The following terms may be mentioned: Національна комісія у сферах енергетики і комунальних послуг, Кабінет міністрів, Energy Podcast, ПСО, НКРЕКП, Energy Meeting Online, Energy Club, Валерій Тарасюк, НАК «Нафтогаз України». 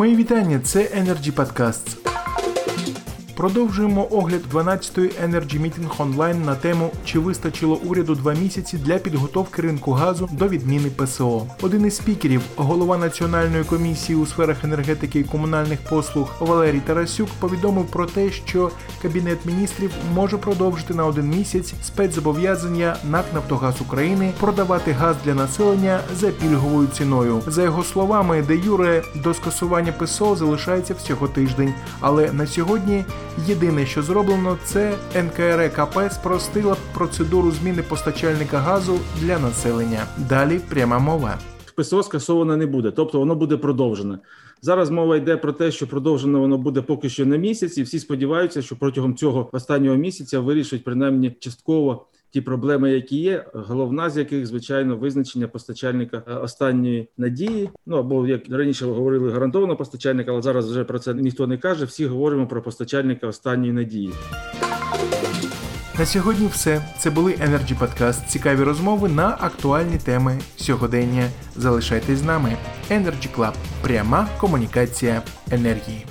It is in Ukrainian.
Мої вітання, це Energy Podcast. Продовжуємо огляд 12-ї Energy Meeting Online на тему «Чи вистачило уряду 2 місяці для підготовки ринку газу до відміни ПСО?». Один із спікерів, голова Національної комісії у сферах енергетики і комунальних послуг Валерій Тарасюк, повідомив про те, що Кабінет міністрів може продовжити на 1 місяць спецзобов'язання НАК «Нафтогаз України» продавати газ для населення за пільговою ціною. За його словами, де юре, до скасування ПСО залишається всього тиждень, але на сьогодні єдине, що зроблено, це НКРЕКП спростила процедуру зміни постачальника газу для населення. Далі пряма мова. ПСО скасовано не буде, тобто воно буде продовжено. Зараз мова йде про те, що продовжено воно буде поки що на місяць, і всі сподіваються, що протягом цього останнього місяця вирішать принаймні частково ті проблеми, які є, головна з яких, звичайно, визначення постачальника останньої надії. Або, як раніше говорили, гарантовано постачальника, але зараз вже про це ніхто не каже. Всі говоримо про постачальника останньої надії. На сьогодні все. Це були Energy Podcast. Цікаві розмови на актуальні теми сьогодення. Залишайтесь з нами. Energy Club. Пряма комунікація енергії.